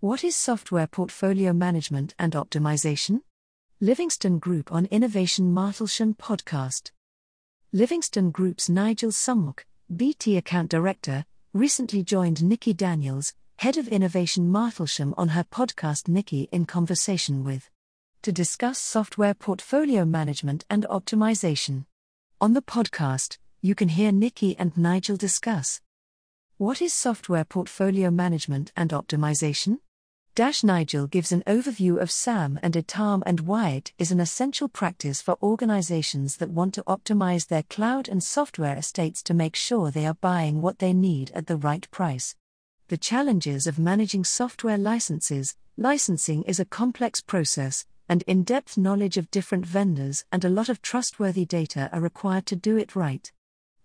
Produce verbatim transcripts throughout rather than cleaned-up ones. What is software portfolio management and optimization? Livingstone Group on Innovation Martlesham podcast. Livingstone Group's Nigel Summock, B T Account Director, recently joined Nikki Daniels, Head of Innovation Martlesham, on her podcast Nikki in Conversation With, to discuss software portfolio management and optimization. On the podcast, you can hear Nikki and Nigel discuss what is software portfolio management and optimization? Dash Nigel gives an overview of SAM and ITAM and why it is an essential practice for organizations that want to optimize their cloud and software estates to make sure they are buying what they need at the right price. The challenges of managing software licenses. Licensing is a complex process, and in-depth knowledge of different vendors and a lot of trustworthy data are required to do it right.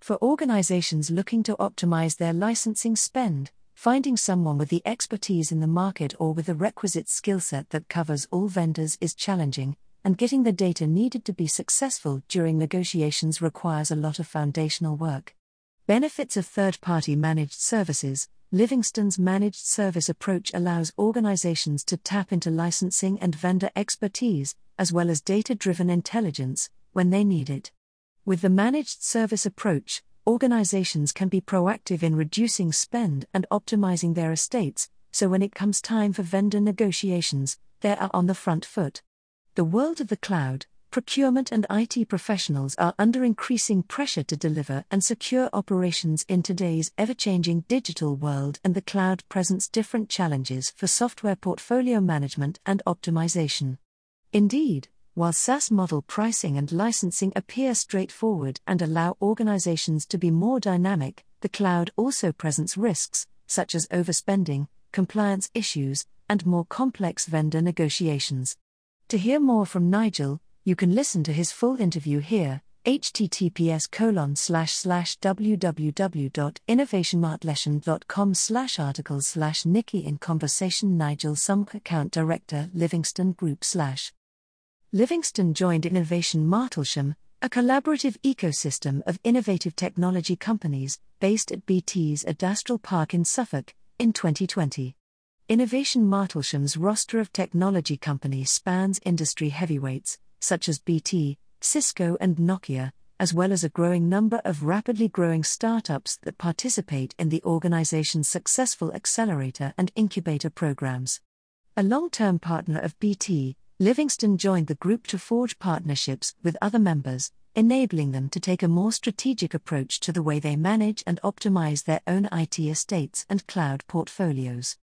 For organizations looking to optimize their licensing spend, finding someone with the expertise in the market or with the requisite skill set that covers all vendors is challenging, and getting the data needed to be successful during negotiations requires a lot of foundational work. Benefits of third-party managed services. Livingstone's managed service approach allows organizations to tap into licensing and vendor expertise, as well as data-driven intelligence, when they need it. With the managed service approach, organizations can be proactive in reducing spend and optimizing their estates, so when it comes time for vendor negotiations, they are on the front foot. The world of the cloud, procurement and I T professionals are under increasing pressure to deliver and secure operations in today's ever-changing digital world, and the cloud presents different challenges for software portfolio management and optimization. Indeed, while SaaS model pricing and licensing appear straightforward and allow organizations to be more dynamic, the cloud also presents risks, such as overspending, compliance issues, and more complex vendor negotiations. To hear more from Nigel, you can listen to his full interview here, https colon slash slash www dot innovationmartlesham dot com slash articles slash Nikki in conversation. Nigel Summock, Account Director, Livingstone Group slash Livingstone joined Innovation Martlesham, a collaborative ecosystem of innovative technology companies, based at B T's Adastral Park in Suffolk, in twenty twenty. Innovation Martlesham's roster of technology companies spans industry heavyweights, such as B T, Cisco and Nokia, as well as a growing number of rapidly growing startups that participate in the organization's successful accelerator and incubator programs. A long-term partner of B T, Livingstone joined the group to forge partnerships with other members, enabling them to take a more strategic approach to the way they manage and optimize their own I T estates and cloud portfolios.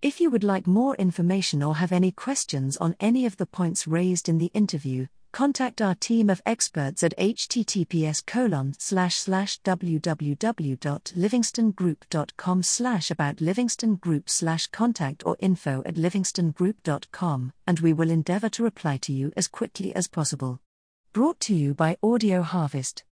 If you would like more information or have any questions on any of the points raised in the interview, contact our team of experts at https colon slash slash www dot livingstone group dot com slash about livingstone group slash contact or info at livingstone group dot com, and we will endeavor to reply to you as quickly as possible. Brought to you by Audio Harvest.